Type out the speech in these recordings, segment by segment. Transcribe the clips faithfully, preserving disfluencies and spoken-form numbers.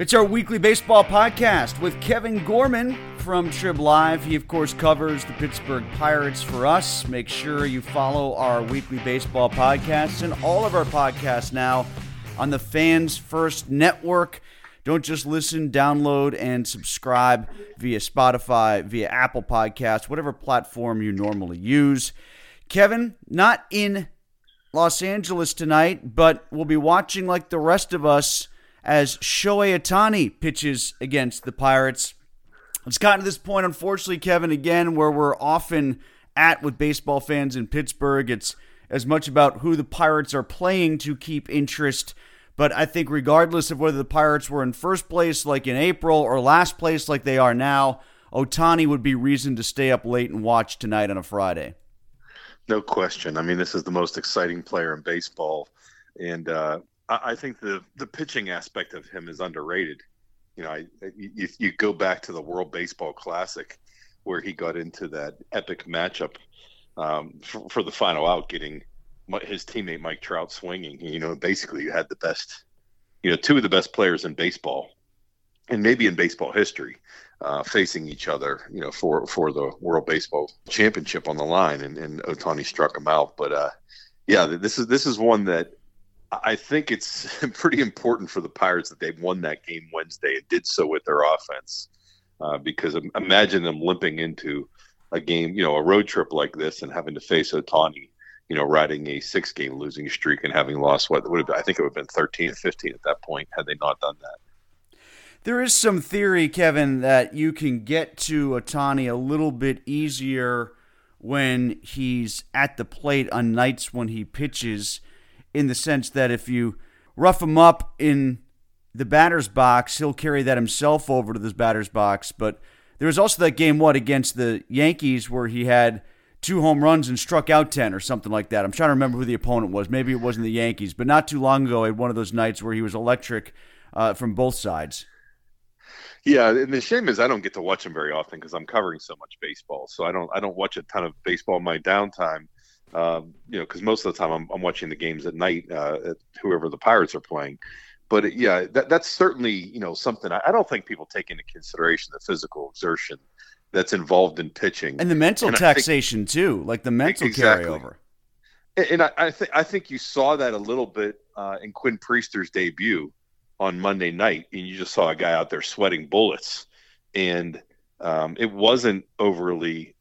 It's our weekly baseball podcast with Kevin Gorman from Trib Live. He, of course, covers the Pittsburgh Pirates for us. Make sure you follow our weekly baseball podcasts and all of our podcasts now on the Fans First Network. Don't just listen, download, and subscribe via Spotify, via Apple Podcasts, whatever platform you normally use. Kevin, not in Los Angeles tonight, but we'll be watching like the rest of us as Shohei Ohtani pitches against the Pirates. It's gotten to this point, unfortunately, Kevin, again, where we're often at with baseball fans in Pittsburgh. It's as much about who the Pirates are playing to keep interest. But I think regardless of whether the Pirates were in first place like in April or last place like they are now, Ohtani would be reason to stay up late and watch tonight on a Friday. No question. I mean, this is the most exciting player in baseball. And, uh, I think the, the pitching aspect of him is underrated. You know, I, you, you go back to the World Baseball Classic where he got into that epic matchup um, for, for the final out, getting his teammate Mike Trout swinging. You know, basically you had the best, you know, two of the best players in baseball and maybe in baseball history uh, facing each other, you know, for, for the World Baseball Championship on the line. And, and Ohtani struck him out. But, uh, yeah, this is this is one that, I think it's pretty important for the Pirates that they won that game Wednesday and did so with their offense, uh, because imagine them limping into a game, you know, a road trip like this and having to face Ohtani, you know, riding a six-game losing streak and having lost what would have been, I think it would have been thirteen or fifteen at that point had they not done that. There is some theory, Kevin, that you can get to Ohtani a little bit easier when he's at the plate on nights when he pitches, in the sense that if you rough him up in the batter's box, he'll carry that himself over to this batter's box. But there was also that game, what, against the Yankees where he had two home runs and struck out ten or something like that. I'm trying to remember who the opponent was. Maybe it wasn't the Yankees, but not too long ago, I had one of those nights where he was electric uh, from both sides. Yeah, and the shame is I don't get to watch him very often because I'm covering so much baseball. So I don't I don't watch a ton of baseball in my downtime. Um, you know, because most of the time I'm, I'm watching the games at night, uh, at whoever the Pirates are playing. But it, yeah, that, that's certainly, you know, something I, I don't think people take into consideration the physical exertion that's involved in pitching and the mental and taxation think, too, like the mental exactly. carryover. And, and I, I think I think you saw that a little bit uh, in Quinn Priester's debut on Monday night, and you just saw a guy out there sweating bullets, and um, it wasn't overly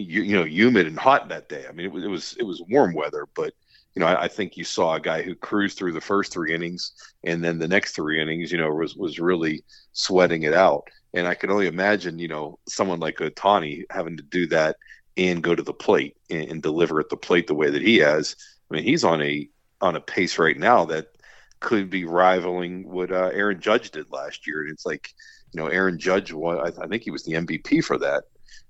you, you know, humid and hot that day. I mean, it, it was it was warm weather, but you know, I, I think you saw a guy who cruised through the first three innings, and then the next three innings, you know, was was really sweating it out. And I can only imagine, you know, someone like Ohtani having to do that and go to the plate and, and deliver at the plate the way that he has. I mean, he's on a on a pace right now that could be rivaling what uh, Aaron Judge did last year. And it's like, you know, Aaron Judge, won, I, I think he was the M V P for that.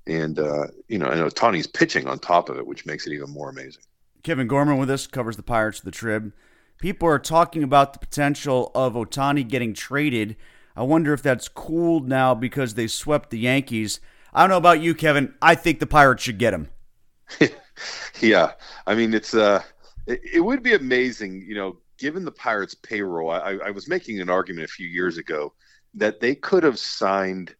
And, uh, you know, I know Ohtani's pitching on top of it, which makes it even more amazing. Kevin Gorman with us, covers the Pirates of the Trib. People are talking about the potential of Ohtani getting traded. I wonder if that's cooled now because they swept the Yankees. I don't know about you, Kevin. I think the Pirates should get him. Yeah. I mean, it's uh, it, it would be amazing, you know, given the Pirates' payroll. I, I was making an argument a few years ago that they could have signed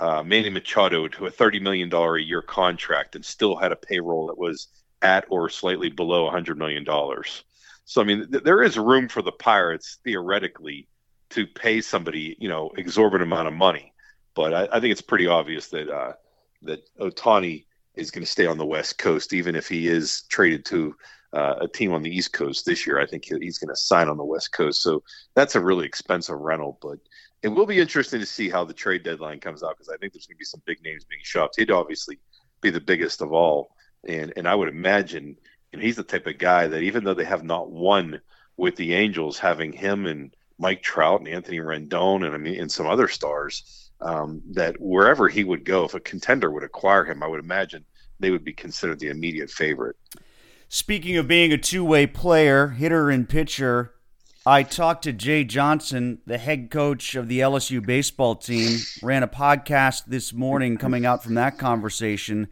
uh, Manny Machado to a thirty million dollars a year contract and still had a payroll that was at or slightly below one hundred million dollars. So, I mean, th- there is room for the Pirates, theoretically, to pay somebody, you know, exorbitant amount of money. But I, I think it's pretty obvious that uh, that Ohtani is going to stay on the West Coast, even if he is traded to uh, a team on the East Coast this year. I think he's going to sign on the West Coast. So that's a really expensive rental. But it will be interesting to see how the trade deadline comes out, because I think there's going to be some big names being shopped. He'd obviously be the biggest of all. And, and I would imagine, and he's the type of guy that even though they have not won with the Angels, having him and Mike Trout and Anthony Rendon and I mean and some other stars, um, that wherever he would go, if a contender would acquire him, I would imagine they would be considered the immediate favorite. Speaking of being a two-way player, hitter and pitcher, I talked to Jay Johnson, the head coach of the L S U baseball team, ran a podcast this morning coming out from that conversation,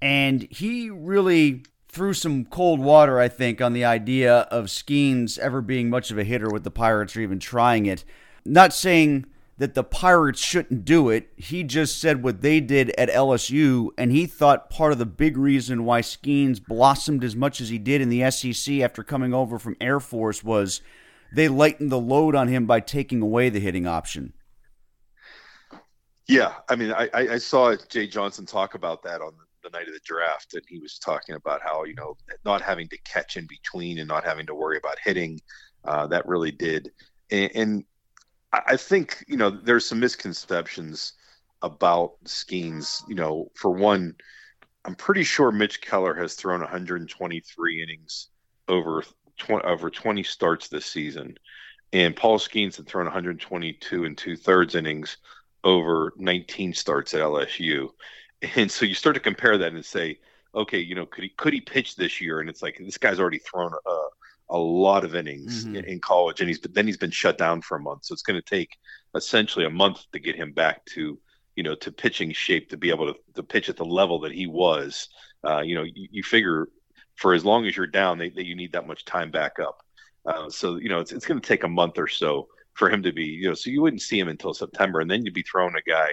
and he really threw some cold water, I think, on the idea of Skenes ever being much of a hitter with the Pirates or even trying it. Not saying that the Pirates shouldn't do it. He just said what they did at L S U, and he thought part of the big reason why Skenes blossomed as much as he did in the S E C after coming over from Air Force was they lightened the load on him by taking away the hitting option. Yeah, I mean, I, I saw Jay Johnson talk about that on the the night of the draft, and he was talking about how, you know, not having to catch in between and not having to worry about hitting, uh, that really did. And, and I think, you know, there's some misconceptions about Skenes. You know, for one, I'm pretty sure Mitch Keller has thrown one hundred twenty-three innings over twenty, over twenty starts this season. And Paul Skenes had thrown one hundred twenty-two and two thirds innings over nineteen starts at L S U. And so you start to compare that and say, okay, you know, could he could he pitch this year? And it's like, this guy's already thrown a, a lot of innings mm-hmm. in, in college, and he's but then he's been shut down for a month. So it's going to take essentially a month to get him back to, you know, to pitching shape, to be able to, to pitch at the level that he was. Uh, you know, you, you figure for as long as you're down, they, they, you need that much time back up. Uh, so, you know, it's it's going to take a month or so for him to be, you know, so you wouldn't see him until September, and then you'd be throwing a guy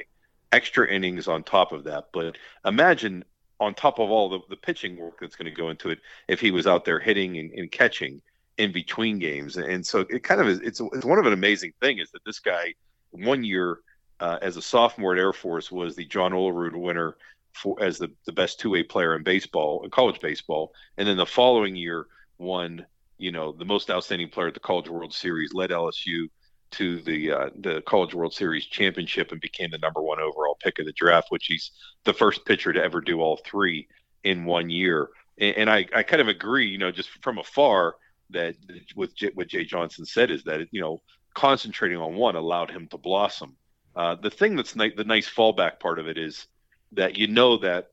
extra innings on top of that. But imagine on top of all the, the pitching work that's going to go into it, if he was out there hitting and, and catching in between games. And so it kind of is, it's, it's one of an amazing thing is that this guy one year uh, as a sophomore at Air Force was the John Olerud winner for as the, the best two-way player in baseball, in college baseball. And then the following year won, you know, the most outstanding player at the College World Series, led L S U to the uh, the College World Series championship and became the number one overall pick of the draft, which he's the first pitcher to ever do all three in one year. And, and I, I kind of agree, you know, just from afar that with J, what Jay Johnson said is that, you know, concentrating on one allowed him to blossom. Uh, the thing that's ni- the nice fallback part of it is that, you know, that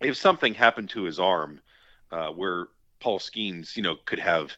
if something happened to his arm uh, where Paul Skenes, you know, could have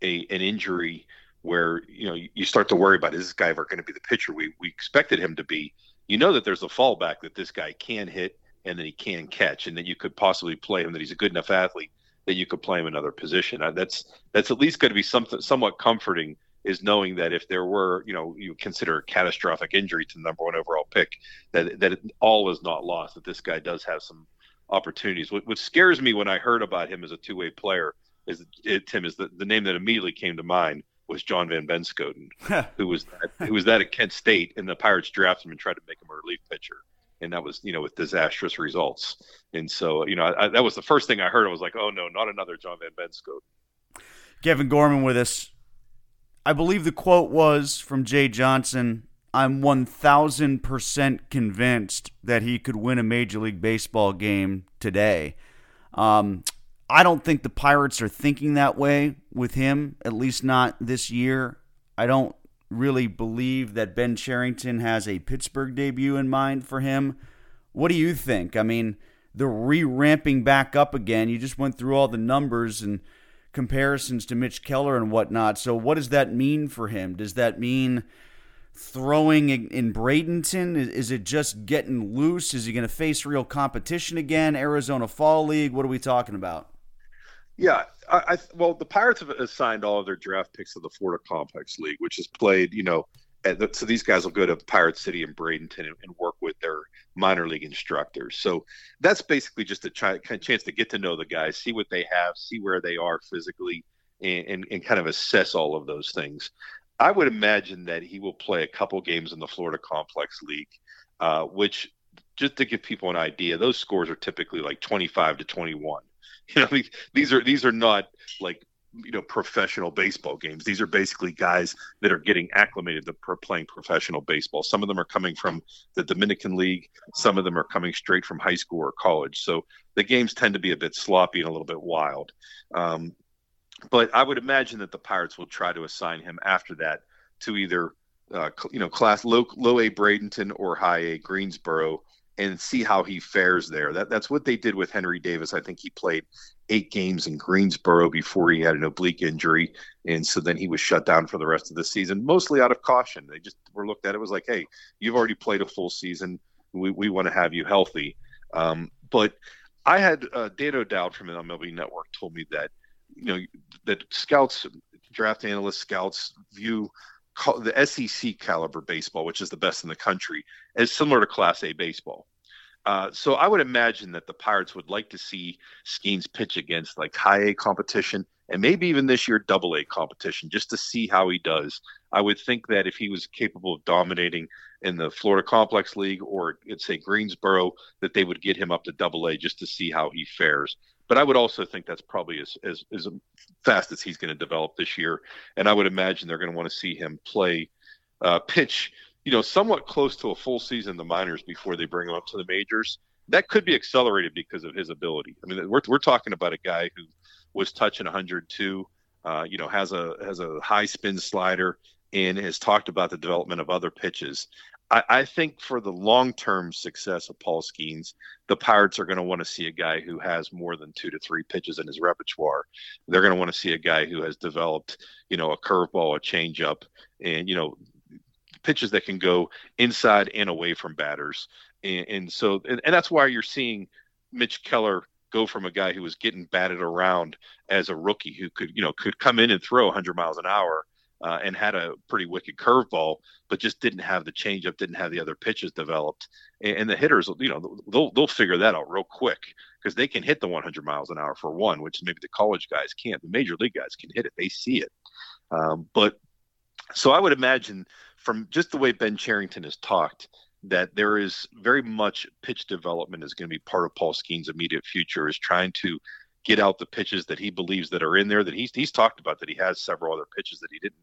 a an injury where, you know, you start to worry about, is this guy ever going to be the pitcher we, we expected him to be? You know that there's a fallback that this guy can hit and that he can catch and that you could possibly play him, that he's a good enough athlete that you could play him in another position. That's that's at least going to be something somewhat comforting, is knowing that if there were, you know, you consider a catastrophic injury to the number one overall pick, that, that all is not lost, that this guy does have some opportunities. What, what scares me when I heard about him as a two-way player is, it, Tim, is the, the name that immediately came to mind was John Van Benskoden, who was that, who was that at Kent State, and the Pirates drafted him and tried to make him a relief pitcher. And that was, you know, with disastrous results. And so, you know, I, I, that was the first thing I heard. I was like, oh, no, not another John Van Benskoden. Kevin Gorman with us. I believe the quote was from Jay Johnson, I'm one thousand percent convinced that he could win a Major League Baseball game today. Um, I don't think the Pirates are thinking that way with him, at least not this year. I don't really believe that Ben Cherington has a Pittsburgh debut in mind for him. What do you think? I mean, they're re-ramping back up again. You just went through all the numbers and comparisons to Mitch Keller and whatnot. So what does that mean for him? Does that mean throwing in Bradenton? Is it just getting loose? Is he going to face real competition again? Arizona Fall League? What are we talking about? Yeah, I, I well, the Pirates have assigned all of their draft picks to the Florida Complex League, which is played, you know, at the, so these guys will go to Pirate City and Bradenton and, and work with their minor league instructors. So that's basically just a try, kind of chance to get to know the guys, see what they have, see where they are physically, and, and, and kind of assess all of those things. I would imagine that he will play a couple games in the Florida Complex League, uh, which, just to give people an idea, those scores are typically like twenty-five to twenty-one. You know, I mean, these are these are not like, you know, professional baseball games. These are basically guys that are getting acclimated to pro- playing professional baseball. Some of them are coming from the Dominican League. Some of them are coming straight from high school or college. So the games tend to be a bit sloppy and a little bit wild. Um, but I would imagine that the Pirates will try to assign him after that to either, uh, you know, class low, low A Bradenton or high A Greensboro, and see how he fares there. That that's what they did with Henry Davis. I think he played eight games in Greensboro before he had an oblique injury, and so then he was shut down for the rest of the season, mostly out of caution. They just were looked at. It was like, hey, you've already played a full season. We we want to have you healthy. Um, but I had uh, Dan O'Dowd from the M L B Network told me that, you know, that scouts, draft analysts, scouts view the S E C caliber baseball, which is the best in the country, is similar to Class A baseball. Uh, so I would imagine that the Pirates would like to see Skenes pitch against like high A competition and maybe even this year double A competition just to see how he does. I would think that if he was capable of dominating in the Florida Complex League or, say, Greensboro, that they would get him up to double A just to see how he fares. But I would also think that's probably as, as, as fast as he's going to develop this year. And I would imagine they're going to want to see him play, uh, pitch, you know, somewhat close to a full season in the minors before they bring him up to the majors. That could be accelerated because of his ability. I mean, we're we're talking about a guy who was touching one oh two, uh, you know, has a has a high spin slider and has talked about the development of other pitches. I, I think for the long-term success of Paul Skenes, the Pirates are going to want to see a guy who has more than two to three pitches in his repertoire. They're going to want to see a guy who has developed, you know, a curveball, a changeup, and, you know, pitches that can go inside and away from batters. And, and so, and, and that's why you're seeing Mitch Keller go from a guy who was getting batted around as a rookie who could, you know, could come in and throw one hundred miles an hour. Uh, and had a pretty wicked curveball, but just didn't have the changeup, didn't have the other pitches developed. And, and the hitters, you know, they'll they'll figure that out real quick because they can hit the one hundred miles an hour for one, which maybe the college guys can't. The major league guys can hit it; they see it. Um, but so I would imagine from just the way Ben Cherington has talked that there is very much pitch development is going to be part of Paul Skenes' immediate future, is trying to get out the pitches that he believes that are in there, that he's he's talked about, that he has several other pitches that he didn't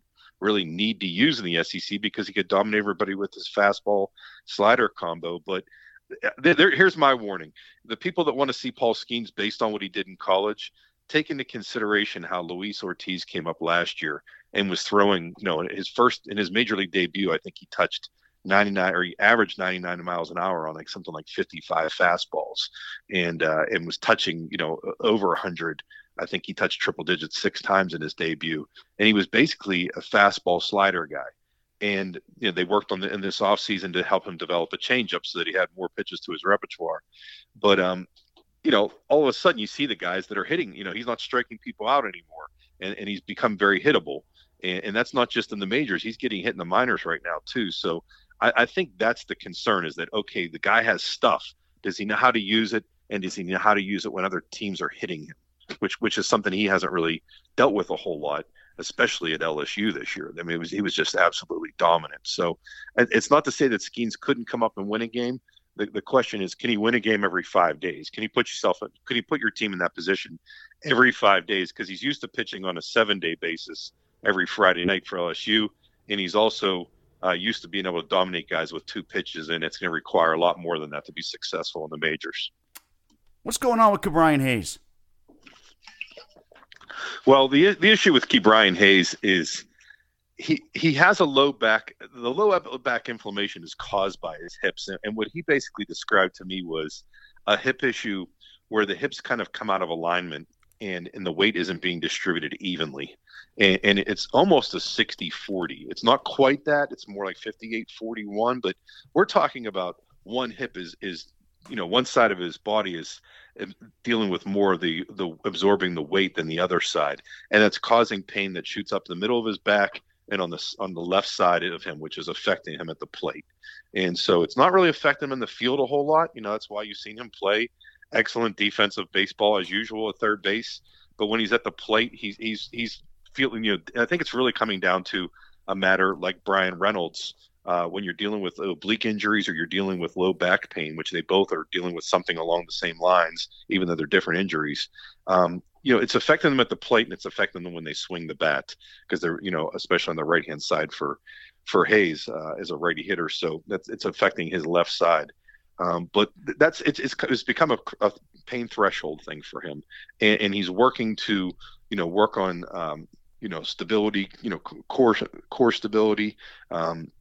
really need to use in the S E C because he could dominate everybody with his fastball slider combo. But there, there, here's my warning. The people that want to see Paul Skenes based on what he did in college, take into consideration how Luis Ortiz came up last year and was throwing, you know, in his first, in his major league debut, I think he touched ninety-nine, or he averaged ninety-nine miles an hour on like something like fifty-five fastballs, and uh, and was touching, you know, over one hundred. I think he touched triple digits six times in his debut, and he was basically a fastball slider guy. And you know, they worked on the, in this offseason to help him develop a changeup so that he had more pitches to his repertoire. But um, you know, all of a sudden you see the guys that are hitting. You know, he's not striking people out anymore, and and he's become very hittable. And, and that's not just in the majors; he's getting hit in the minors right now too. So I, I think that's the concern, is that, okay, the guy has stuff. Does he know how to use it? And does he know how to use it when other teams are hitting him, which which is something he hasn't really dealt with a whole lot, especially at L S U this year. I mean, it was, he was just absolutely dominant. So it's not to say that Skenes couldn't come up and win a game, the, the question is, can he win a game every five days? Can he put yourself, could he put your team in that position every five days? Because he's used to pitching on a seven-day basis every Friday night for L S U, and he's also uh, used to being able to dominate guys with two pitches, and it's going to require a lot more than that to be successful in the majors. What's going on with Ke'Bryan Hayes? Well, the the issue with Ke'Bryan Hayes is he he has a low back. The low back inflammation is caused by his hips. And, and what he basically described to me was a hip issue where the hips kind of come out of alignment and, and the weight isn't being distributed evenly. And, and it's almost a sixty forty. It's not quite that. It's more like fifty-eight forty-one. But we're talking about one hip is is you know, one side of his body is dealing with more of the, the absorbing the weight than the other side. And that's causing pain that shoots up the middle of his back and on the, on the left side of him, which is affecting him at the plate. And so it's not really affecting him in the field a whole lot. You know, that's why you've seen him play excellent defensive baseball as usual at third base. But when he's at the plate, he's, he's, he's feeling, you know, I think it's really coming down to a matter like Brian Reynolds. Uh, when you're dealing with oblique injuries or you're dealing with low back pain, which they both are dealing with something along the same lines, even though they're different injuries, um, you know, it's affecting them at the plate and it's affecting them when they swing the bat because they're, you know, especially on the right-hand side for, for Hayes uh, as a righty hitter. So that's, it's affecting his left side. Um, but that's, it's, it's, it's become a, a pain threshold thing for him. And, and he's working to, you know, work on, um, you know, stability, you know, core, core stability, um,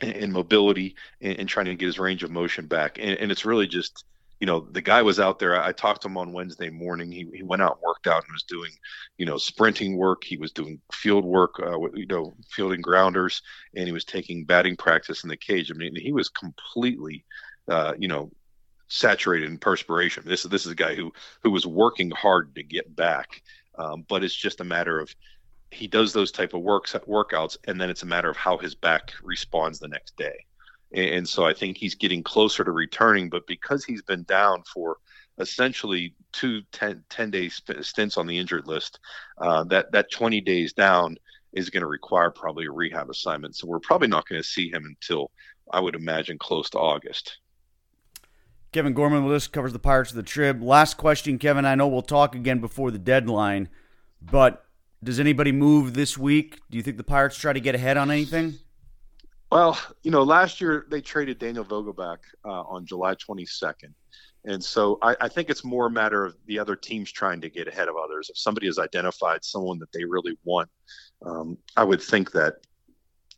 and mobility and, and trying to get his range of motion back. And, and it's really just, you know, the guy was out there. I, I talked to him on Wednesday morning. He he went out and worked out and was doing, you know, sprinting work. He was doing field work, uh, you know, fielding grounders, and he was taking batting practice in the cage. I mean, he was completely, uh, you know, saturated in perspiration. This, this is a guy who, who was working hard to get back. Um, but it's just a matter of, he does those type of works workouts, and then it's a matter of how his back responds the next day. And, and so I think he's getting closer to returning, but because he's been down for essentially two ten-day stints on the injured list, uh, that, that twenty days down is going to require probably a rehab assignment. So we're probably not going to see him until, I would imagine, close to August. Kevin Gorman with us, covers the Pirates of the Trib. Last question, Kevin. I know we'll talk again before the deadline, but does anybody move this week? Do you think the Pirates try to get ahead on anything? Well, you know, last year they traded Daniel Vogelback uh, on July twenty-second. And so I, I think it's more a matter of the other teams trying to get ahead of others. If somebody has identified someone that they really want, um, I would think that,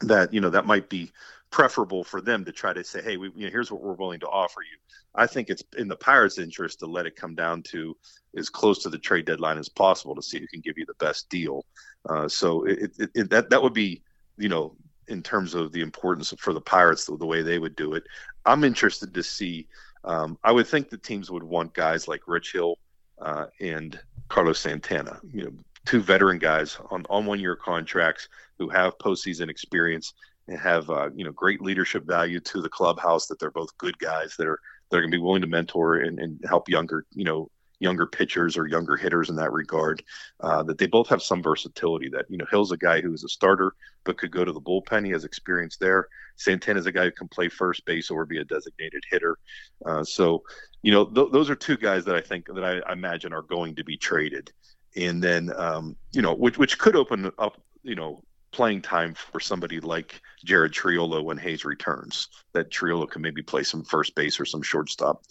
that, you know, that might be preferable for them to try to say, hey, we, you know, here's what we're willing to offer you. I think it's in the Pirates' interest to let it come down to as close to the trade deadline as possible to see who can give you the best deal. Uh, so it, it, it, that that would be, you know, in terms of the importance for the Pirates, the, the way they would do it. I'm interested to see. Um, I would think the teams would want guys like Rich Hill uh, and Carlos Santana, you know, two veteran guys on, on one-year contracts who have postseason experience and have, uh, you know, great leadership value to the clubhouse, that they're both good guys that are they're going to be willing to mentor and, and help younger, you know, younger pitchers or younger hitters in that regard, uh, that they both have some versatility. That, you know, Hill's a guy who is a starter but could go to the bullpen. He has experience there. Santana's a guy who can play first base or be a designated hitter. Uh, so, you know, th- those are two guys that I think that I, I imagine are going to be traded. And then, um, you know, which, which could open up, you know, playing time for somebody like Jared Triolo when Hayes returns, that Triolo can maybe play some first base or some shortstop.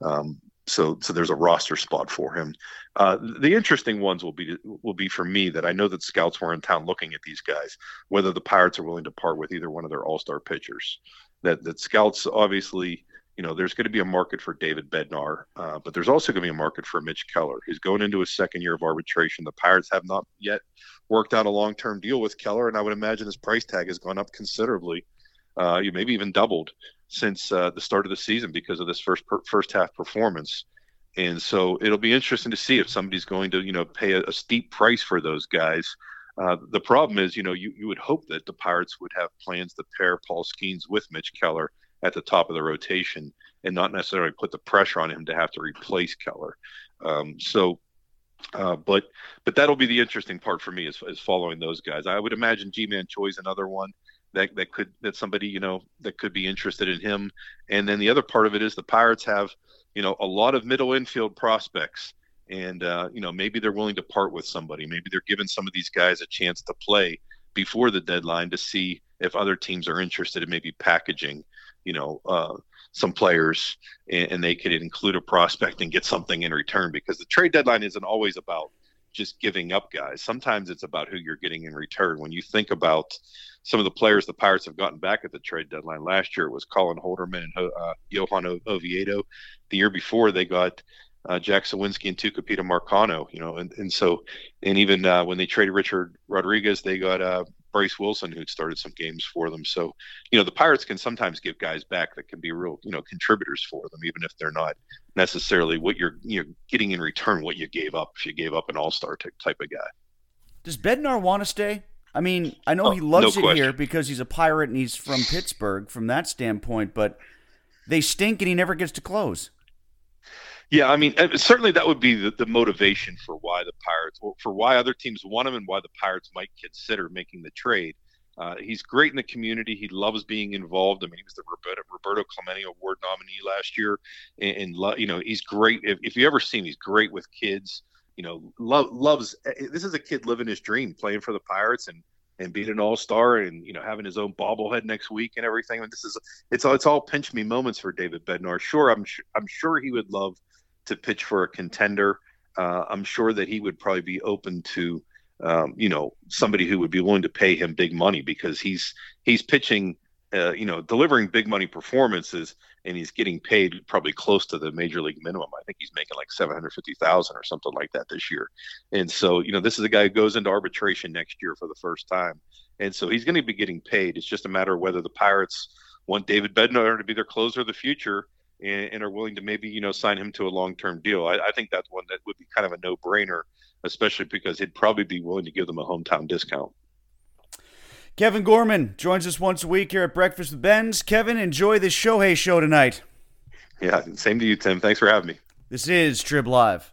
Um, so, so there's a roster spot for him. Uh, the interesting ones will be, will be for me that I know that scouts were in town looking at these guys, whether the Pirates are willing to part with either one of their all-star pitchers. That, that scouts, obviously, you know, there's going to be a market for David Bednar, uh, but there's also going to be a market for Mitch Keller, who's going into his second year of arbitration. The Pirates have not yet worked out a long-term deal with Keller, and I would imagine his price tag has gone up considerably, uh, maybe even doubled since uh, the start of the season because of this first per- first half performance. And so it'll be interesting to see if somebody's going to, you know, pay a, a steep price for those guys. Uh, the problem is, you know, you, you would hope that the Pirates would have plans to pair Paul Skenes with Mitch Keller at the top of the rotation and not necessarily put the pressure on him to have to replace Keller. Um, so, uh, but but that'll be the interesting part for me is, is following those guys. I would imagine G-Man Choi's another one that that could that somebody, you know, that could be interested in him. And then the other part of it is the Pirates have, you know, a lot of middle infield prospects. And, uh, you know, maybe they're willing to part with somebody. Maybe they're giving some of these guys a chance to play before the deadline to see if other teams are interested in maybe packaging, you know, uh, some players, and, and they could include a prospect and get something in return, because the trade deadline isn't always about just giving up guys. Sometimes it's about who you're getting in return. When you think about some of the players the Pirates have gotten back at the trade deadline, last year it was Colin Holderman and uh, Johan Oviedo. The year before they got Uh, Jack Sawinski and Tucupita Marcano, you know, and, and so, and even uh, when they traded Richard Rodriguez, they got uh, Bryce Wilson, who'd started some games for them. So, you know, the Pirates can sometimes give guys back that can be real, you know, contributors for them, even if they're not necessarily what you're you're getting in return, what you gave up, if you gave up an all-star type of guy. Does Bednar want to stay? I mean, I know oh, he loves no it question. Here because he's a Pirate and he's from Pittsburgh from that standpoint, but they stink and he never gets to close. Yeah, I mean, certainly that would be the, the motivation for why the Pirates, or for why other teams want him and why the Pirates might consider making the trade. Uh, he's great in the community. He loves being involved. I mean, he was the Roberto, Roberto Clemente Award nominee last year. And, and lo, you know, he's great. If, if you ever seen him, he's great with kids. You know, lo, loves – this is a kid living his dream, playing for the Pirates and, and being an all-star and, you know, having his own bobblehead next week and everything. And this is – it's all, it's all pinch-me moments for David Bednar. Sure, I'm, I'm sure he would love – to pitch for a contender. Uh, I'm sure that he would probably be open to, um, you know, somebody who would be willing to pay him big money, because he's, he's pitching, uh, you know, delivering big money performances, and he's getting paid probably close to the major league minimum. I think he's making like seven hundred fifty thousand dollars or something like that this year. And so, you know, this is a guy who goes into arbitration next year for the first time. And so he's going to be getting paid. It's just a matter of whether the Pirates want David Bednar to be their closer of the future and are willing to maybe, you know, sign him to a long-term deal. I, I think that's one that would be kind of a no-brainer, especially because he'd probably be willing to give them a hometown discount. Kevin Gorman joins us once a week here at Breakfast with Benz. Kevin, enjoy this Shohei show tonight. Yeah, same to you, Tim. Thanks for having me. This is Trib Live.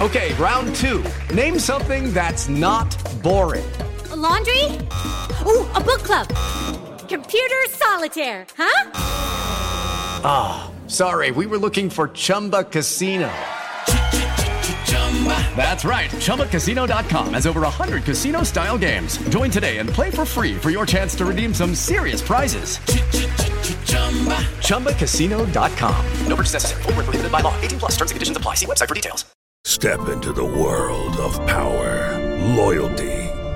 Okay, round two. Name something that's not boring. A laundry? Ooh, a book club. Computer solitaire, huh? Ah, oh, sorry. We were looking for Chumba Casino. That's right. Chumba Casino dot com has over one hundred casino-style games. Join today and play for free for your chance to redeem some serious prizes. Chumba Casino dot com. No purchase necessary. Void where prohibited by law. eighteen plus. Terms and conditions apply. See website for details. Step into the world of power, loyalty,